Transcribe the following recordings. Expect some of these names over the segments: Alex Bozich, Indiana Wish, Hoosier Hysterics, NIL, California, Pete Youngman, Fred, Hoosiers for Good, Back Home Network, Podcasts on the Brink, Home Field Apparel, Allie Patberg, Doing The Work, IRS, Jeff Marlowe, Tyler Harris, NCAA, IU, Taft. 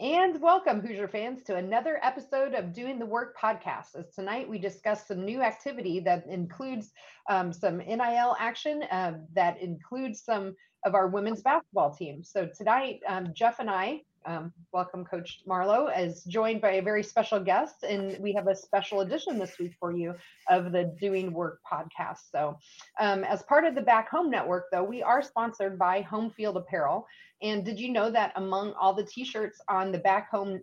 And welcome, Hoosier fans, to another episode of Doing the Work podcast. As tonight we discuss some new activity that includes some NIL action that includes some of our women's basketball team. So tonight, Jeff and I, welcome Coach Marlowe, is joined by a very special guest, and we have a special edition this week for you of the Doing Work podcast. So as part of the Back Home Network, though, we are sponsored by Home Field Apparel. And did you know that among all the t-shirts on the Back Home,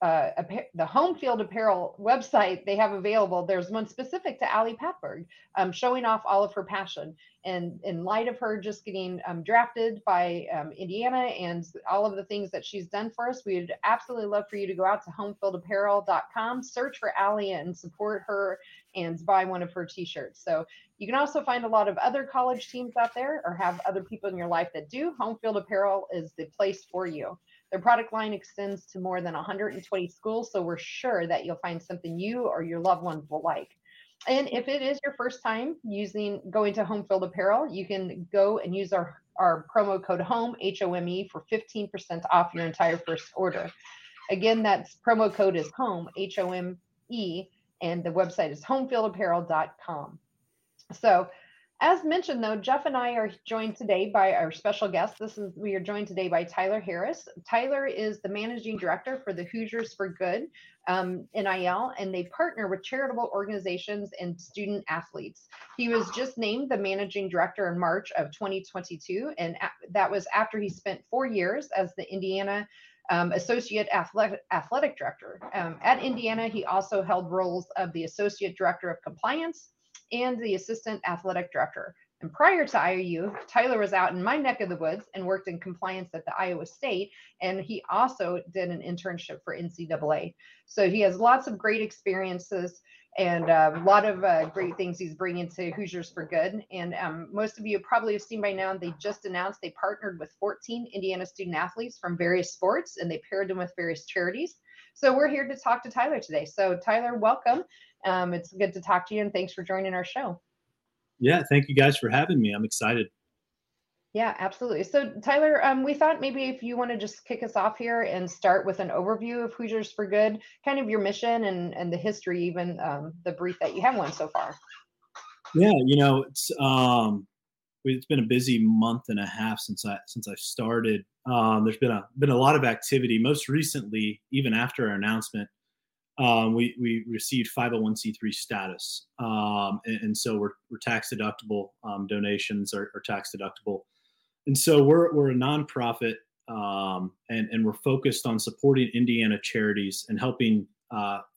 the Home Field Apparel website they have available, there's one specific to Allie Patberg, showing off all of her passion. And in light of her just getting drafted by Indiana and all of the things that she's done for us, we would absolutely love for you to go out to homefieldapparel.com, search for Allie and support her and buy one of her t-shirts. So you can also find a lot of other college teams out there or have other people in your life that do. Home Field Apparel is the place for you. Their product line extends to more than 120 schools, so we're sure that you'll find something you or your loved ones will like. And if it is your first time going to Home Field Apparel, you can go and use our promo code HOME, H-O-M-E, for 15% off your entire first order. Again, that's promo code is HOME, H-O-M-E, and the website is homefieldapparel.com. So, as mentioned, though, Jeff and I are joined today by our special guest. We are joined today by Tyler Harris. Tyler is the managing director for the Hoosiers for Good, NIL, and they partner with charitable organizations and student athletes. He was just named the managing director in March of 2022, and that was after he spent 4 years as the Indiana associate athletic director. At Indiana, he also held roles of the associate director of compliance and the assistant athletic director. And prior to IU, Tyler was out in my neck of the woods and worked in compliance at the Iowa State. And he also did an internship for NCAA. So he has lots of great experiences and a lot of great things he's bringing to Hoosiers for Good. And most of you probably have seen by now, they just announced they partnered with 14 Indiana student athletes from various sports, and they paired them with various charities. So we're here to talk to Tyler today. So Tyler, welcome. It's good to talk to you, and thanks for joining our show. Yeah, thank you guys for having me. I'm excited. Yeah, absolutely. So Tyler, we thought maybe if you want to just kick us off here and start with an overview of Hoosiers for Good, kind of your mission and the history, even the brief that you have one so far. Yeah, you know, it's been a busy month and a half since I started. There's been a lot of activity. Most recently, even after our announcement, we received 501c3 status. And so we're tax deductible. Donations are tax deductible. And so we're a nonprofit, and we're focused on supporting Indiana charities and helping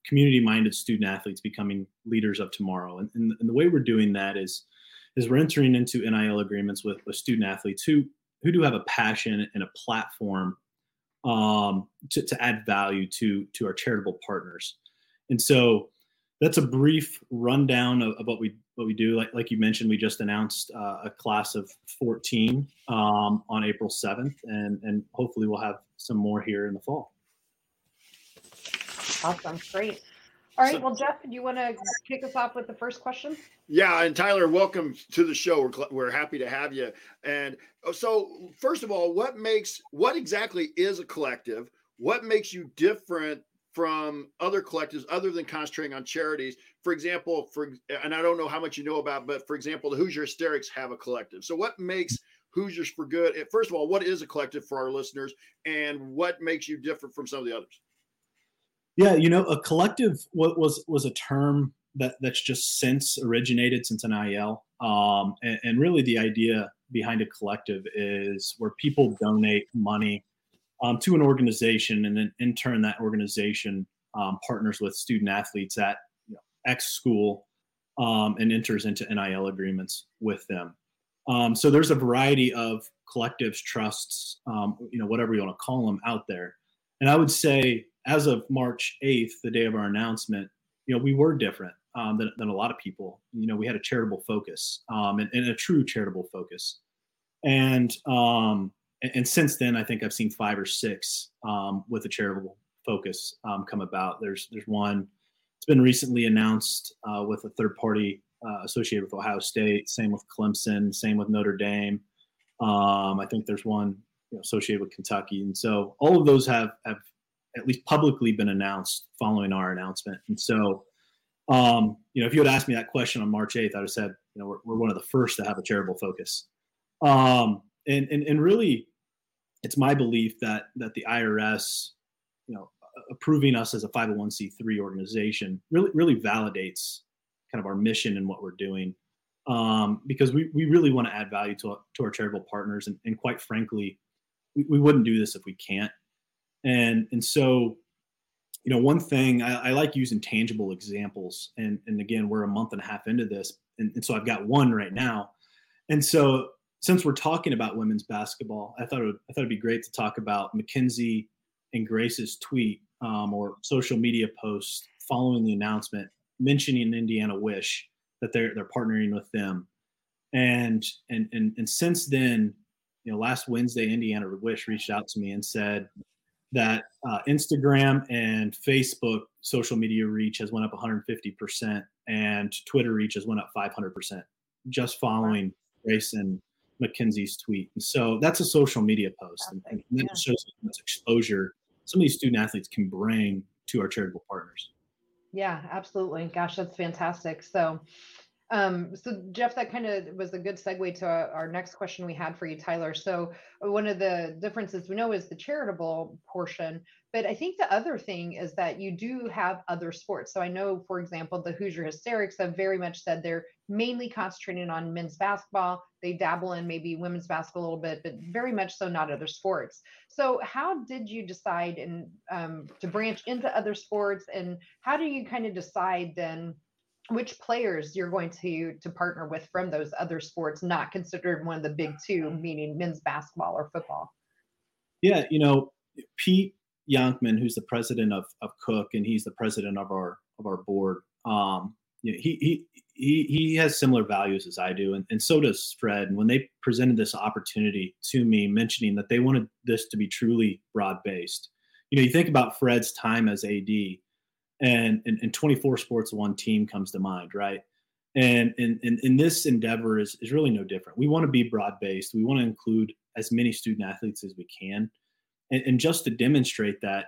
community-minded student athletes becoming leaders of tomorrow. And the way we're doing that is we're entering into NIL agreements with student athletes who do have a passion and a platform to add value to our charitable partners. And so that's a brief rundown of what we do. Like you mentioned, we just announced a class of 14 on April 7th, and hopefully we'll have some more here in the fall. Awesome. Great. All right. Well, Jeff, do you want to kick us off with the first question? Yeah. And Tyler, welcome to the show. We're happy to have you. And so first of all, what exactly is a collective? What makes you different from other collectives other than concentrating on charities? For example, and I don't know how much you know about, but for example, the Hoosier Hysterics have a collective. So what makes Hoosiers for Good? First of all, what is a collective for our listeners, and what makes you different from some of the others? Yeah, you know, a collective was a term that's just originated since NIL. And really the idea behind a collective is where people donate money to an organization, and then in turn that organization partners with student athletes at X school and enters into NIL agreements with them. So there's a variety of collectives, trusts, whatever you want to call them out there. And I would say, as of March 8th, the day of our announcement, we were different than a lot of people. We had a charitable focus and a true charitable focus. And since then, I think I've seen 5 or 6 with a charitable focus come about. There's one, it's been recently announced with a third party associated with Ohio State, same with Clemson, same with Notre Dame. I think there's one associated with Kentucky. And so all of those have at least publicly been announced following our announcement. And so, if you had asked me that question on March 8th, I would have said, we're one of the first to have a charitable focus. And really, it's my belief that the IRS, approving us as a 501c3 organization really validates kind of our mission and what we're doing. Because we really want to add value to our charitable partners. And quite frankly, we wouldn't do this if we can't. And so, one thing I like using tangible examples. And again, we're a month and a half into this. And so I've got one right now. And so since we're talking about women's basketball, I thought it'd be great to talk about Mackenzie and Grace's tweet or social media post following the announcement, mentioning Indiana Wish, that they're partnering with them. And since then, last Wednesday, Indiana Wish reached out to me and said that Instagram and Facebook social media reach has went up 150% and Twitter reach has went up 500%, just following Grace and Mackenzie's tweet. And so that's a social media post. And that shows how much exposure some of these student athletes can bring to our charitable partners. Yeah, absolutely. Gosh, that's fantastic. So, Jeff, that kind of was a good segue to our next question we had for you, Tyler. So one of the differences we know is the charitable portion, but I think the other thing is that you do have other sports. So I know, for example, the Hoosier Hysterics have very much said they're mainly concentrating on men's basketball. They dabble in maybe women's basketball a little bit, but very much so not other sports. So how did you decide to branch into other sports, and how do you kind of decide then which players you're going to partner with from those other sports, not considered one of the big two, meaning men's basketball or football? Yeah, Pete Youngman, who's the president of Cook, and he's the president of our board. He has similar values as I do, and so does Fred. And when they presented this opportunity to me, mentioning that they wanted this to be truly broad-based, you think about Fred's time as AD, and 24 sports, one team comes to mind, right? And this endeavor is really no different. We want to be broad-based. We want to include as many student athletes as we can. And just to demonstrate that,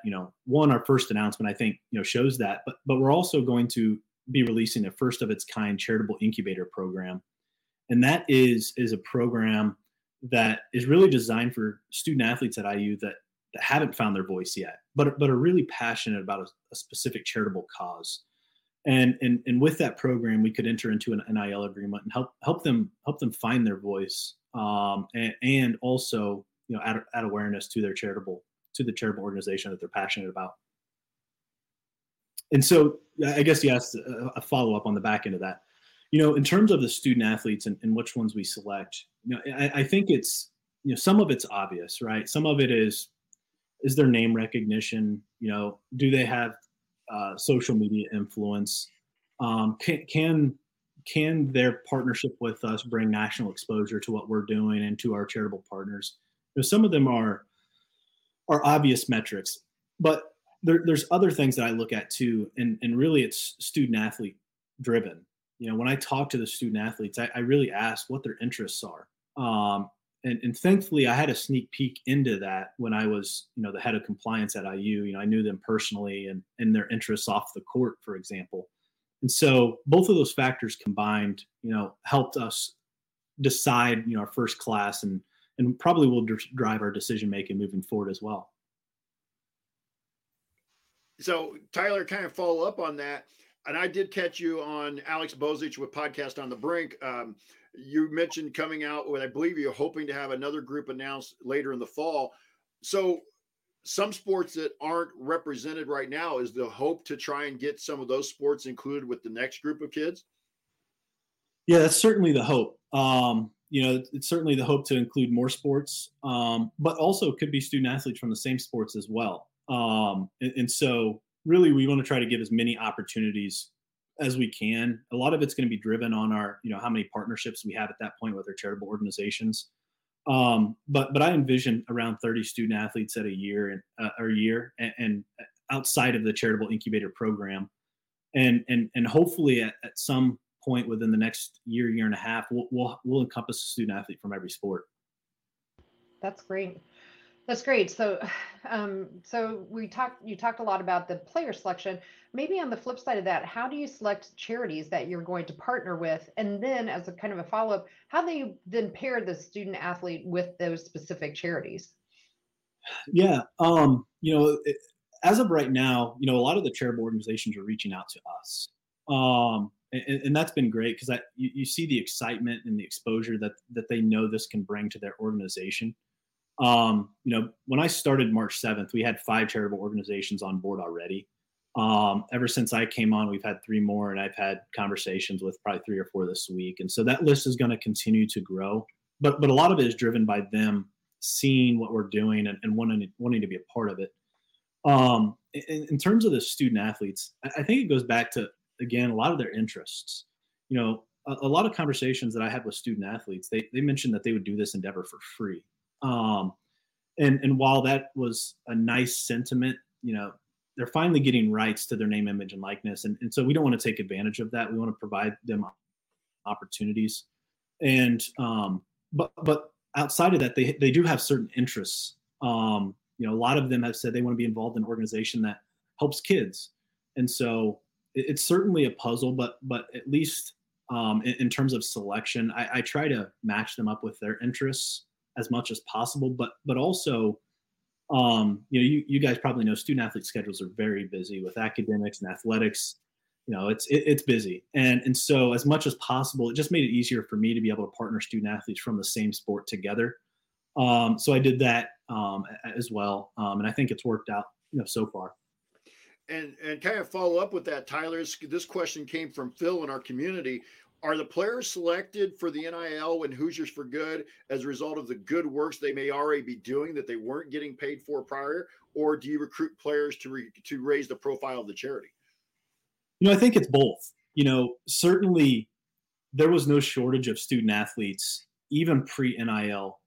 our first announcement, I think, shows that, but we're also going to be releasing a first of its kind charitable incubator program. And that is a program that is really designed for student athletes at IU that haven't found their voice yet, but are really passionate about a specific charitable cause. And with that program, we could enter into an NIL agreement and help them find their voice. And also, add awareness to the charitable organization that they're passionate about. And so I guess you asked a follow-up on the back end of that, in terms of the student athletes and which ones we select, I think it's, some of it's obvious, right? Some of it is their name recognition, do they have social media influence? Can their partnership with us bring national exposure to what we're doing and to our charitable partners? Some of them are obvious metrics, but there's other things that I look at too. And really it's student athlete driven. When I talk to the student athletes, I really ask what their interests are. And thankfully I had a sneak peek into that when I was, the head of compliance at IU. I knew them personally and their interests off the court, for example. And so both of those factors combined, helped us decide, our first class and probably will drive our decision-making moving forward as well. So Tyler, kind of follow up on that. And I did catch you on Alex Bozich with Podcast on the Brink. You mentioned coming out with, I believe you're hoping to have another group announced later in the fall. So some sports that aren't represented right now, is the hope to try and get some of those sports included with the next group of kids? Yeah, that's certainly the hope. It's certainly the hope to include more sports, but also could be student athletes from the same sports as well. And so really we want to try to give as many opportunities as we can. A lot of it's going to be driven on our, how many partnerships we have at that point with our charitable organizations. But I envision around 30 student athletes at a year and outside of the charitable incubator program. And hopefully at some point within the next year and a half, we'll encompass a student athlete from every sport. That's great. That's great. So, you talked a lot about the player selection. Maybe on the flip side of that, how do you select charities that you're going to partner with? And then as a kind of a follow-up, how do you then pair the student athlete with those specific charities? Yeah. As of right now, a lot of the charitable organizations are reaching out to us. And that's been great because you see the excitement and the exposure that they know this can bring to their organization. When I started March 7th, we had 5 charitable organizations on board already. Ever since I came on, we've had 3 more, and I've had conversations with probably 3 or 4 this week. And so that list is going to continue to grow, but a lot of it is driven by them seeing what we're doing and wanting to be a part of it. In terms of the student athletes, I think it goes back to, again, a lot of their interests. A lot of conversations that I had with student athletes, they mentioned that they would do this endeavor for free. And while that was a nice sentiment, they're finally getting rights to their name, image, and likeness. And so we don't want to take advantage of that. We want to provide them opportunities. And, but outside of that, they do have certain interests. A lot of them have said they want to be involved in an organization that helps kids. And so it's certainly a puzzle, but at least, in terms of selection, I try to match them up with their interests as much as possible, but also, you guys probably know student athlete schedules are very busy with academics and athletics. It's busy. And so as much as possible, it just made it easier for me to be able to partner student athletes from the same sport together. So I did that, as well. And I think it's worked out, so far. And kind of follow up with that, Tyler, this question came from Phil in our community. Are the players selected for the NIL and Hoosiers for Good as a result of the good works they may already be doing that they weren't getting paid for prior, or do you recruit players to raise the profile of the charity? I think it's both. Certainly there was no shortage of student athletes, even pre-NIL,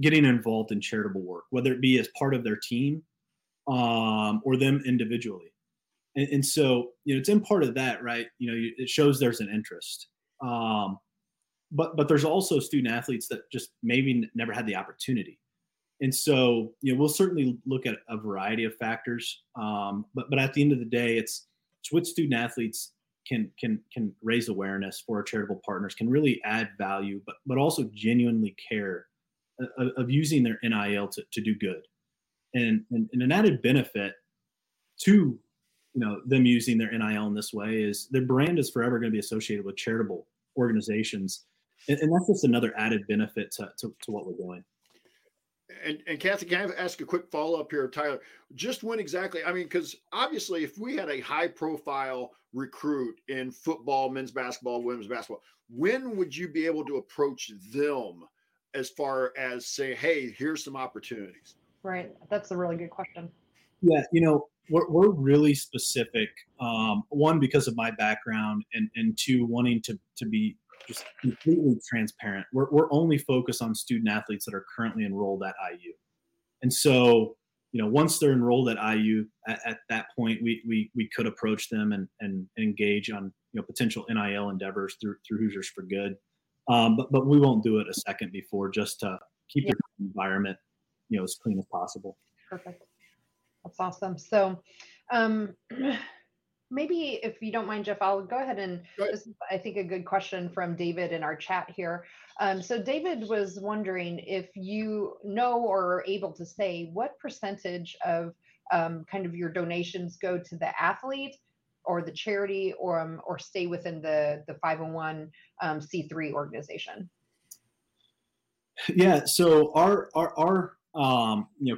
getting involved in charitable work, whether it be as part of their team or them individually. And so, it's in part of that, right? It shows there's an interest. But there's also student athletes that just maybe never had the opportunity. And so, we'll certainly look at a variety of factors. But at the end of the day, it's what student athletes can raise awareness for our charitable partners, can really add value, but also genuinely care of using their NIL to do good. And an added benefit to them using their NIL in this way is their brand is forever going to be associated with charitable organizations. And that's just another added benefit to what we're doing. And Kathy, can I ask a quick follow-up here, Tyler? Just when exactly, because obviously if we had a high-profile recruit in football, men's basketball, women's basketball, when would you be able to approach them as far as say, hey, here's some opportunities? Right. That's a really good question. Yeah. We're really specific, one, because of my background, and two, wanting to be just completely transparent. We're only focused on student athletes that are currently enrolled at IU. And so, once they're enrolled at IU, at that point, we could approach them and engage on, potential NIL endeavors through Hoosiers for Good. But we won't do it a second before, just to keep the environment, as clean as possible. Perfect. That's awesome. So maybe if you don't mind, Jeff, I'll go ahead and this is, I think, a good question from David in our chat here. So David was wondering if you know or are able to say what percentage of kind of your donations go to the athlete or the charity or stay within the 501c3 organization. Yeah, so our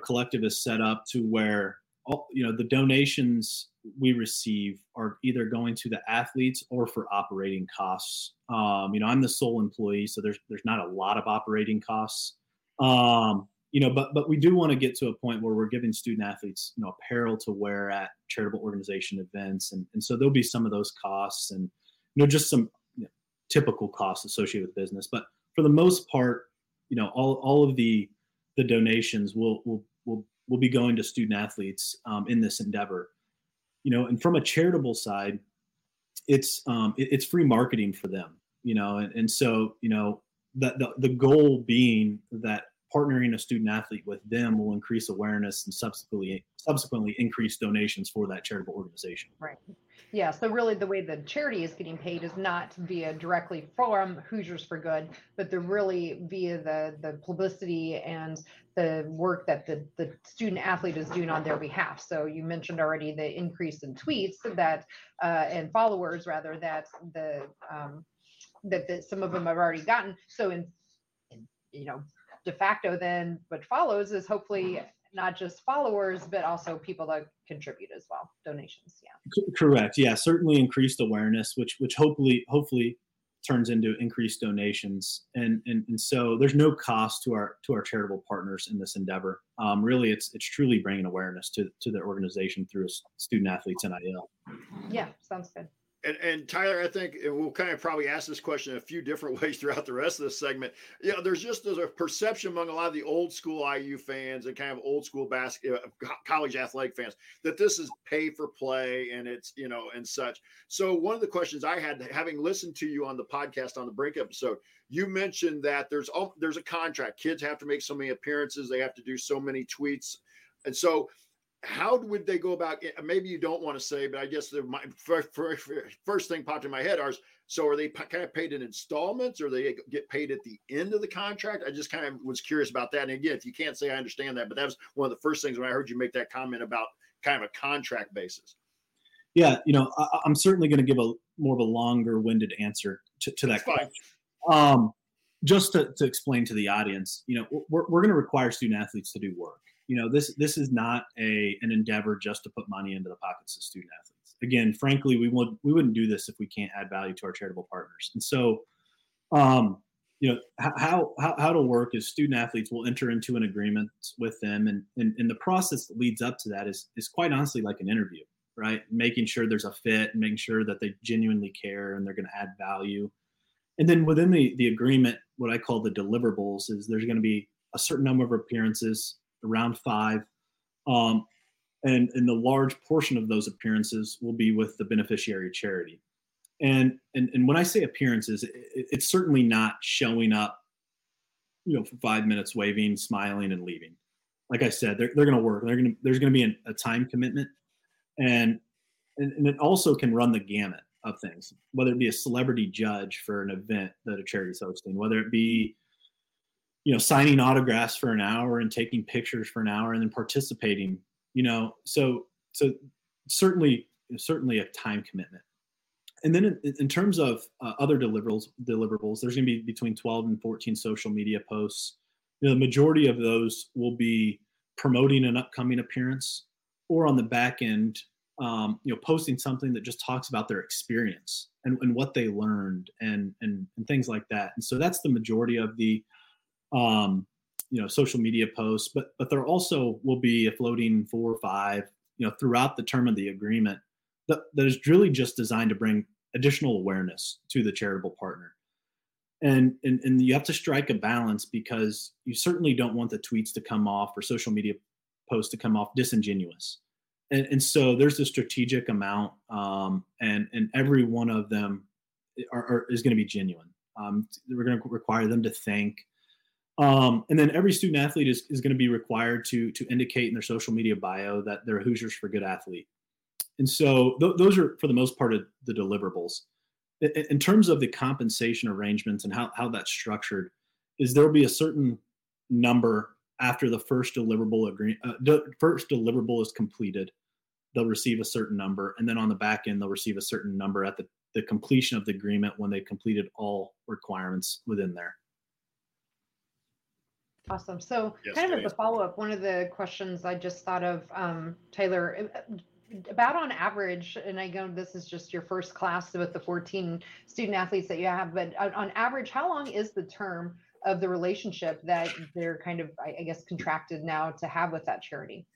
collective is set up to where all, the donations we receive are either going to the athletes or for operating costs. I'm the sole employee, so there's not a lot of operating costs. But we do want to get to a point where we're giving student athletes, apparel to wear at charitable organization events, and so there'll be some of those costs, and just some typical costs associated with business. But for the most part, all of the donations will be going to student athletes in this endeavor, and from a charitable side, it's free marketing for them, and so the goal being that partnering a student athlete with them will increase awareness and subsequently increase donations for that charitable organization. Right. Yeah. So really the way the charity is getting paid is not via directly from Hoosiers for Good, but they're really via the publicity and the work that the student athlete is doing on their behalf. So you mentioned already the increase in tweets that, and followers rather, that that some of them have already gotten. So in de facto, then what follows is hopefully not just followers, but also people that contribute as well, donations. Yeah. Correct. Yeah, certainly increased awareness, which hopefully turns into increased donations, and so there's no cost to our charitable partners in this endeavor. Really, it's truly bringing awareness to the organization through student athletes NIL. Yeah, sounds good. And Tyler, I think, and we'll kind of probably ask this question a few different ways throughout the rest of this segment. You know, there's a perception among a lot of the old school IU fans and kind of old school college athletic fans that this is pay for play and it's, you know, and such. So one of the questions I had, having listened to you on the Podcast on the Brink episode, you mentioned that there's a contract. Kids have to make so many appearances. They have to do so many tweets. And so how would they go about it? Maybe you don't want to say, but I guess my first thing popped in my head are they kind of paid in installments, or they get paid at the end of the contract? I just kind of was curious about that. And again, if you can't say, I understand that, but that was one of the first things when I heard you make that comment about kind of a contract basis. Yeah. You know, I'm certainly going to give a more of a longer winded answer to that question. Just to explain to the audience, you know, we're going to require student athletes to do work. You know, this is not an endeavor just to put money into the pockets of student athletes. Again, frankly, we wouldn't do this if we can't add value to our charitable partners. And so, you know, how to work is student athletes will enter into an agreement with them, and the process that leads up to that is quite honestly like an interview, right? Making sure there's a fit, making sure that they genuinely care and they're going to add value. And then within the agreement, what I call the deliverables is there's going to be a certain number of appearances, around 5. And the large portion of those appearances will be with the beneficiary charity. And when I say appearances, it's certainly not showing up, you know, for 5 minutes, waving, smiling, and leaving. Like I said, they're going to work. There's going to be a time commitment. And it also can run the gamut of things, whether it be a celebrity judge for an event that a charity is hosting, whether it be, you know, signing autographs for an hour and taking pictures for an hour and then participating, you know, so certainly a time commitment. And then in terms of other deliverables, there's going to be between 12 and 14 social media posts. You know, the majority of those will be promoting an upcoming appearance, or on the back end, you know, posting something that just talks about their experience and what they learned and things like that. And so that's the majority of the you know, social media posts, but there also will be a floating 4 or 5, you know, throughout the term of the agreement that is really just designed to bring additional awareness to the charitable partner. And you have to strike a balance, because you certainly don't want the tweets to come off or social media posts to come off disingenuous. And so there's a strategic amount, and every one of them is going to be genuine. We're going to require them to think. And then every student athlete is going to be required to indicate in their social media bio that they're a Hoosiers for Good athlete. And so those are, for the most part, of the deliverables. In terms of the compensation arrangements and how that's structured, is there'll be a certain number after the first deliverable is completed. They'll receive a certain number, and then on the back end, they'll receive a certain number at the completion of the agreement when they completed all requirements within there. Awesome. So yes, kind of as a follow-up, one of the questions I just thought of, Tyler, about on average, and I know this is just your first class with the 14 student athletes that you have, but on average, how long is the term of the relationship that they're kind of, I guess, contracted now to have with that charity?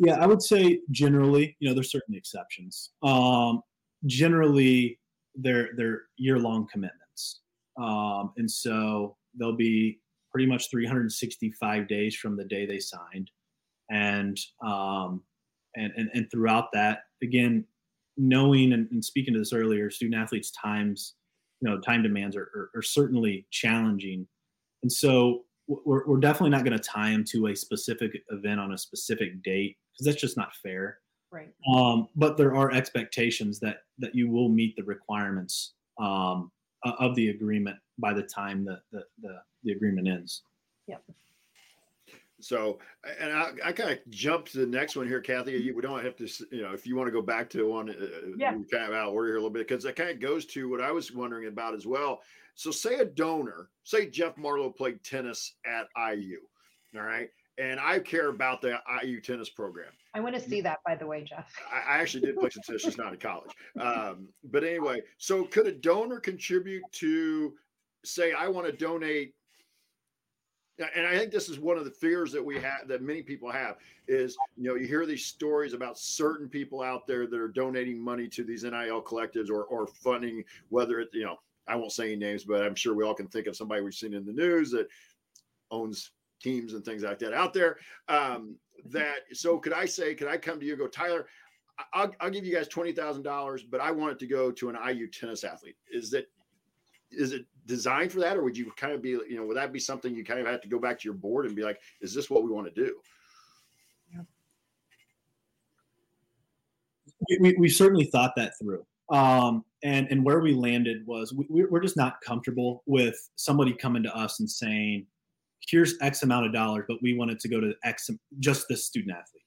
Yeah, I would say generally, you know, there's certainly exceptions. Generally, they're year-long commitments. And so they'll be pretty much 365 days from the day they signed. And throughout that, again, knowing and speaking to this earlier, student athletes' time demands are certainly challenging. And so we're definitely not going to tie him to a specific event on a specific date because that's just not fair. Right. But there are expectations that you will meet the requirements of the agreement by the time the agreement ends. Yep. So, and I kind of jumped to the next one here, Kathy. We don't have to, if you want to go back to one, kind of out here a little bit, because that kind of goes to what I was wondering about as well. So say a donor, say Jeff Marlowe played tennis at IU. All right. And I care about the IU tennis program. I want to see that, by the way, Jeff. I actually did play some tennis, just not in college. But anyway, so could a donor contribute to, say, I want to donate? And I think this is one of the fears that we have, that many people have, is, you hear these stories about certain people out there that are donating money to these NIL collectives or funding, whether it's, I won't say any names, but I'm sure we all can think of somebody we've seen in the news that owns teams and things like that out there. So could I come to you and go, Tyler, I'll give you guys $20,000, but I want it to go to an IU tennis athlete. Is it designed for that? Or would you kind of be, would that be something you kind of have to go back to your board and be like, is this what we want to do? Yeah. We certainly thought that through. And where we landed was we're just not comfortable with somebody coming to us and saying, here's X amount of dollars, but we want it to go to X, just this student athlete.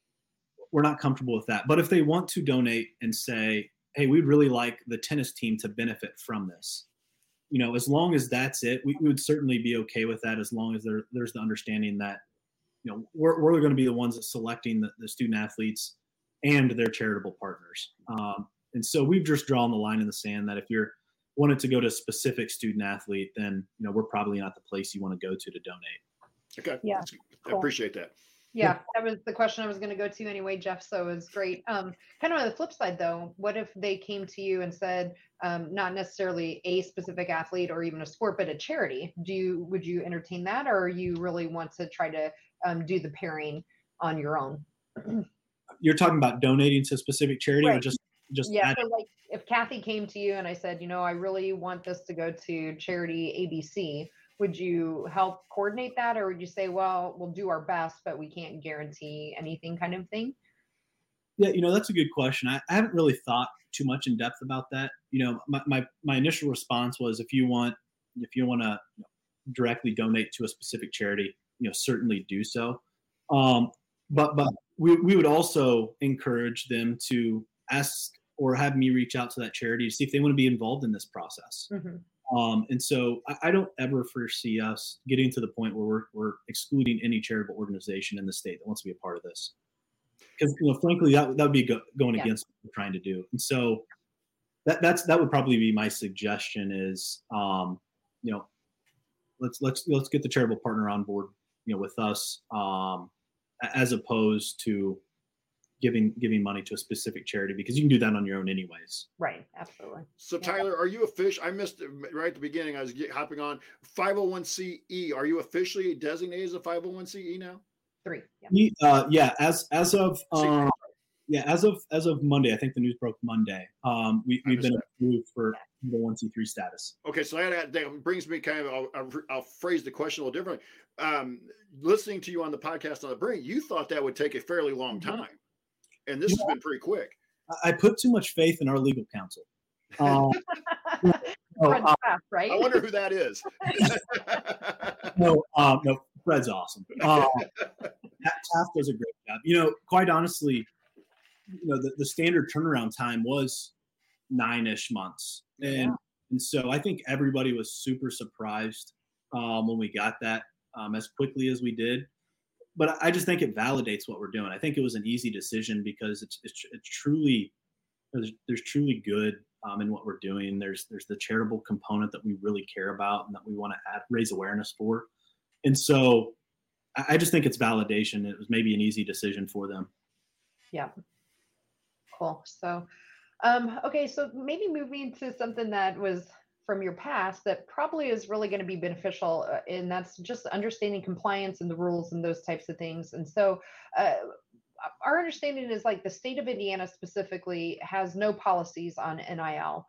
We're not comfortable with that. But if they want to donate and say, hey, we'd really like the tennis team to benefit from this, as long as that's it, we would certainly be okay with that, as long as there's the understanding that, we're going to be the ones that selecting the student athletes and their charitable partners. And so we've just drawn the line in the sand that if you're wanted to go to a specific student athlete, then, we're probably not the place you want to go to donate. Okay. Yeah. Cool. I appreciate that. Yeah. That was the question I was going to go to anyway, Jeff. So it was great. Kind of on the flip side though, what if they came to you and said, not necessarily a specific athlete or even a sport, but a charity? Would you entertain that? Or you really want to try to do the pairing on your own? You're talking about donating to a specific charity, right, or just yeah. So like if Kathy came to you and I said, I really want this to go to charity ABC, would you help coordinate that? Or would you say, well, we'll do our best, but we can't guarantee anything kind of thing? Yeah. That's a good question. I haven't really thought too much in depth about that. My initial response was, if you want to directly donate to a specific charity, certainly do so. But we would also encourage them to ask or have me reach out to that charity to see if they want to be involved in this process. Mm-hmm. And so I don't ever foresee us getting to the point where we're excluding any charitable organization in the state that wants to be a part of this. Because, frankly, that would be going against what we're trying to do. And so that would probably be my suggestion is, let's get the charitable partner on board, with us, as opposed to giving money to a specific charity, because you can do that on your own anyways. Right. Absolutely. So Tyler, are you officially, I missed it right at the beginning, I was hopping on, 501c(e). Are you officially designated as a 501c(e) now? 3. Yeah. As of Monday, I think the news broke Monday. We've been approved for 501c(3) status. Okay. So that brings me kind of, I'll phrase the question a little differently. Listening to you on the podcast on the Brink, you thought that would take a fairly long time. And this has been pretty quick. I put too much faith in our legal counsel. Right? I wonder who that is. No, Fred's awesome. Taft does a great job. Quite honestly, the standard turnaround time was 9-ish months. And so I think everybody was super surprised when we got that as quickly as we did. But I just think it validates what we're doing. I think it was an easy decision because it's truly, there's truly good in what we're doing. There's the charitable component that we really care about and that we want to raise awareness for. And so I just think it's validation. It was maybe an easy decision for them. Yeah. Cool. So, okay. So maybe moving to something that was from your past that probably is really going to be beneficial. And that's just understanding compliance and the rules and those types of things. And so our understanding is like the state of Indiana specifically has no policies on NIL.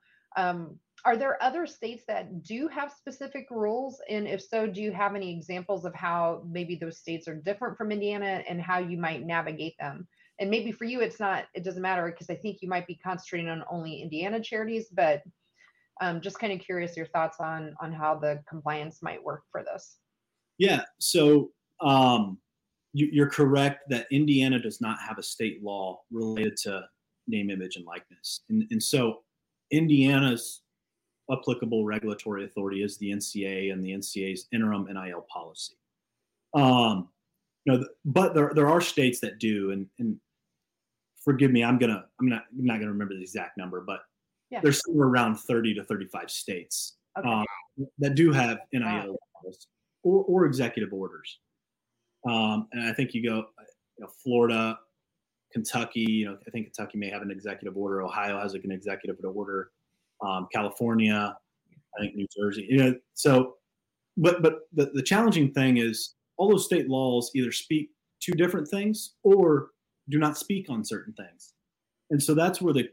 Are there other states that do have specific rules? And if so, do you have any examples of how maybe those states are different from Indiana and how you might navigate them? And maybe for you, it's not, it doesn't matter because I think you might be concentrating on only Indiana charities, but just kind of curious your thoughts on how the compliance might work for this. Yeah. So you're correct that Indiana does not have a state law related to name, image, and likeness. And so Indiana's applicable regulatory authority is the NCAA and the NCAA's interim NIL policy. But there are states that do, and forgive me, I'm not gonna remember the exact number, but yeah, there's somewhere around 30 to 35 states that do have NIL laws or executive orders. And I think you go, Florida, Kentucky. I think Kentucky may have an executive order. Ohio has an executive order. California, I think New Jersey. So, but the challenging thing is all those state laws either speak to different things or do not speak on certain things. And so that's where the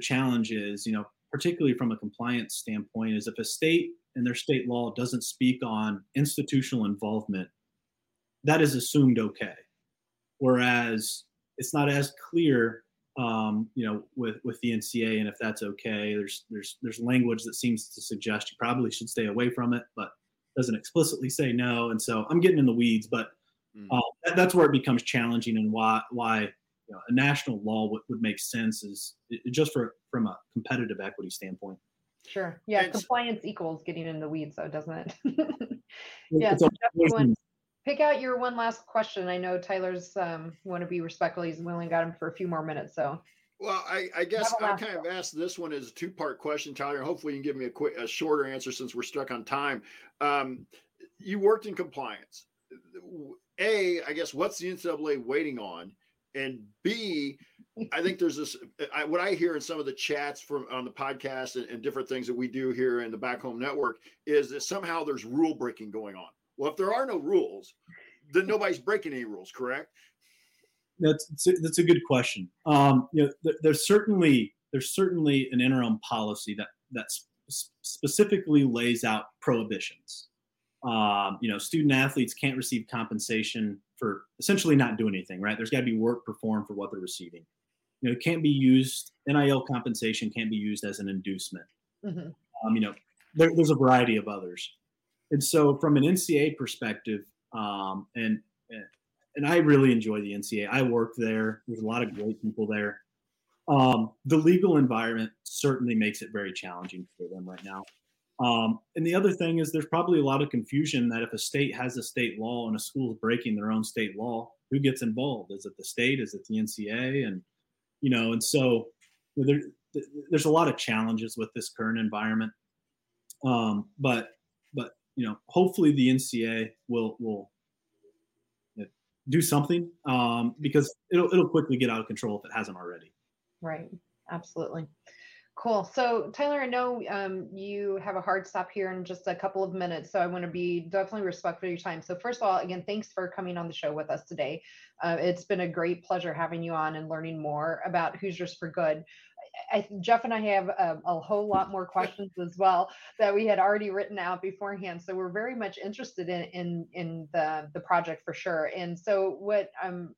challenge is, particularly from a compliance standpoint, is if a state and their state law doesn't speak on institutional involvement, that is assumed okay. Whereas it's not as clear, with the NCAA, and if that's okay, there's language that seems to suggest you probably should stay away from it, but doesn't explicitly say no. And so I'm getting in the weeds, but that's where it becomes challenging, and why a national law would make sense is just from a competitive equity standpoint. Sure. Yeah. And compliance equals getting in the weeds, though, doesn't it? Yeah. So pick out your one last question. I know Tyler's want to be respectful. He's only got him for a few more minutes. So, well, I guess I kind of asked this one as a two-part question, Tyler. Hopefully, you can give me a shorter answer since we're stuck on time. You worked in compliance. A, I guess, what's the NCAA waiting on? And B, I think there's this. What I hear in some of the chats from on the podcast and different things that we do here in the Back Home Network is that somehow there's rule breaking going on. Well, if there are no rules, then nobody's breaking any rules, correct? That's a good question. There's certainly an interim policy that specifically lays out prohibitions. Student athletes can't receive compensation for essentially not doing anything, right? There's got to be work performed for what they're receiving. It can't be used. NIL compensation can't be used as an inducement. Mm-hmm. There's a variety of others. And so from an NCAA perspective, and I really enjoy the NCAA. I work there. There's a lot of great people there. The legal environment certainly makes it very challenging for them right now. And the other thing is there's probably a lot of confusion that if a state has a state law and a school is breaking their own state law, who gets involved? Is it the state? Is it the NCAA? And, and so there's a lot of challenges with this current environment. But hopefully the NCAA will do something because it'll quickly get out of control if it hasn't already. Right. Absolutely. Cool. So Tyler, I know you have a hard stop here in just a couple of minutes, so I want to be definitely respectful of your time. So first of all, again, thanks for coming on the show with us today. It's been a great pleasure having you on and learning more about Hoosiers for Good. Jeff and I have a whole lot more questions as well that we had already written out beforehand. So we're very much interested in the project for sure. And so what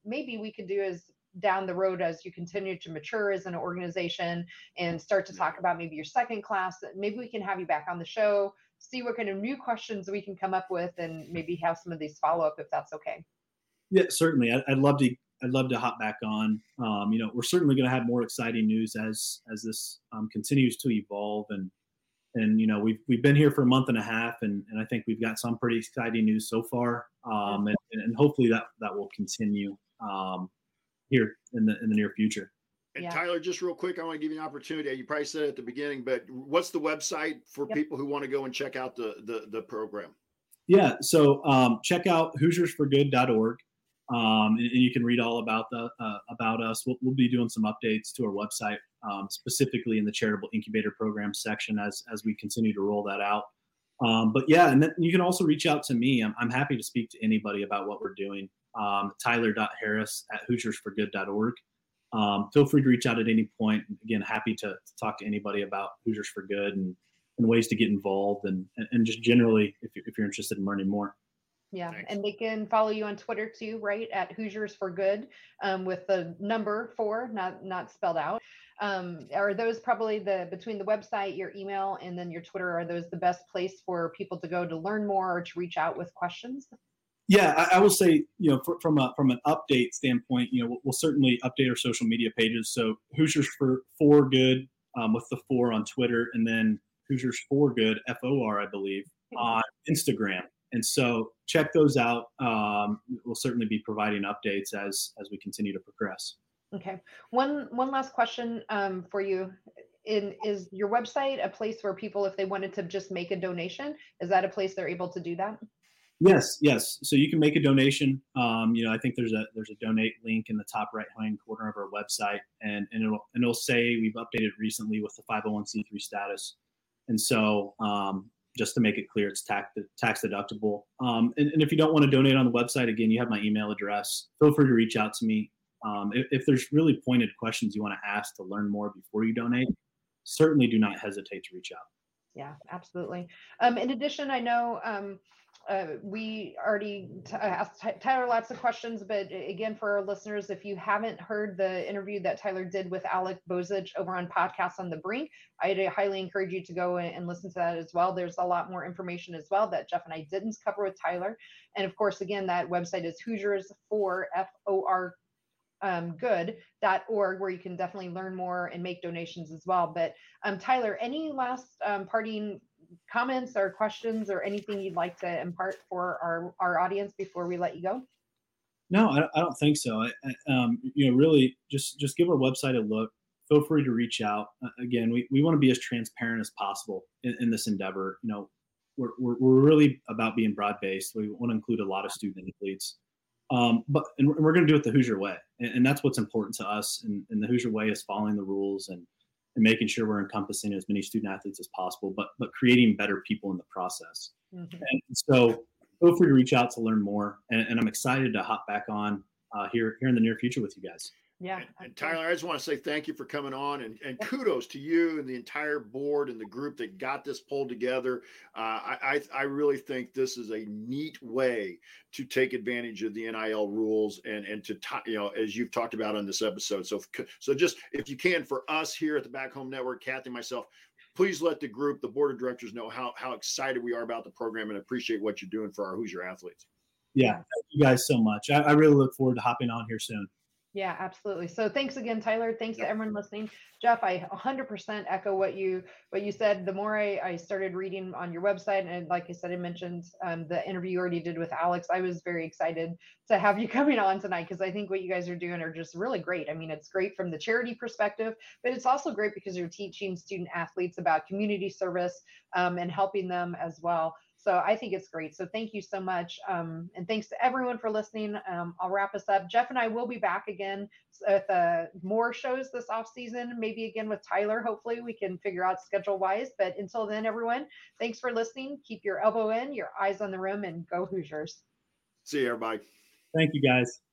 maybe we could do is down the road as you continue to mature as an organization and start to talk about maybe your second class, maybe we can have you back on the show, see what kind of new questions we can come up with, and maybe have some of these follow-up if that's okay. Yeah, certainly. I'd love to hop back on. We're certainly going to have more exciting news as this continues to evolve. And we've been here for a month and a half, and I think we've got some pretty exciting news so far. And hopefully that will continue here in the near future. And yeah. Tyler, just real quick, I want to give you an opportunity. You probably said it at the beginning, but what's the website for people who want to go and check out the program? Yeah. So check out HoosiersForGood.org. And you can read all about us. We'll be doing some updates to our website, specifically in the charitable incubator program section as we continue to roll that out. And then you can also reach out to me. I'm happy to speak to anybody about what we're doing. Tyler.Harris@HoosiersForGood.org. Feel free to reach out at any point. Again, happy to talk to anybody about Hoosiers for Good and ways to get involved and just generally if you're interested in learning more. Yeah. Thanks. And they can follow you on Twitter too, right? At Hoosiers for Good, with the number 4, not spelled out. Are those probably between the website, your email, and then your Twitter, are those the best place for people to go to learn more or to reach out with questions? Yeah, I will say, you know, from an update standpoint, you know, we'll certainly update our social media pages. So Hoosiers for Good, with the 4 on Twitter, and then Hoosiers for Good, FOR, I believe, on Instagram. And so check those out. We'll certainly be providing updates as we continue to progress. Okay. One last question for you. Is your website a place where people, if they wanted to just make a donation, is that a place they're able to do that? Yes. So you can make a donation. I think there's a donate link in the top right hand corner of our website, and it'll say we've updated recently with the 501c3 status. And so, just to make it clear, it's tax deductible. And if you don't want to donate on the website, again, you have my email address. Feel free to reach out to me. If there's really pointed questions you want to ask to learn more before you donate, certainly do not hesitate to reach out. Yeah, absolutely. In addition, I know we already asked Tyler lots of questions, but again, for our listeners, if you haven't heard the interview that Tyler did with Alex Bozich over on Podcasts on the Brink, I'd highly encourage you to go and listen to that as well. There's a lot more information as well that Jeff and I didn't cover with Tyler. And of course, again, that website is HoosiersForGood.org, where you can definitely learn more and make donations as well. But Tyler, any last parting comments or questions or anything you'd like to impart for our audience before we let you go? No, I don't think so. Really just give our website a look. Feel free to reach out. Again, we want to be as transparent as possible in this endeavor. You know, we're really about being broad-based. We want to include a lot of student athletes. But we're going to do it the Hoosier way. And that's what's important to us. And the Hoosier way is following the rules and making sure we're encompassing as many student athletes as possible, but creating better people in the process. Mm-hmm. And so feel free to reach out to learn more. And I'm excited to hop back on here in the near future with you guys. Yeah. And Tyler, I just want to say thank you for coming on and kudos to you and the entire board and the group that got this pulled together. I really think this is a neat way to take advantage of the NIL rules and to, as you've talked about on this episode. So just, if you can, for us here at the Back Home Network, Kathy and myself, please let the group, the board of directors, know how excited we are about the program and appreciate what you're doing for our Hoosier athletes. Yeah. Thank you guys so much. I really look forward to hopping on here soon. Yeah, absolutely. So thanks again, Tyler. Thanks to everyone listening. Jeff, I 100% echo what you said. The more I started reading on your website, and like I said, I mentioned the interview you already did with Alex, I was very excited to have you coming on tonight because I think what you guys are doing are just really great. I mean, it's great from the charity perspective, but it's also great because you're teaching student athletes about community service and helping them as well. So I think it's great. So thank you so much. And thanks to everyone for listening. I'll wrap us up. Jeff and I will be back again with more shows this off season, maybe again with Tyler. Hopefully we can figure out schedule wise, but until then, everyone, thanks for listening. Keep your elbow in, your eyes on the rim, and go Hoosiers. See you, everybody. Thank you guys.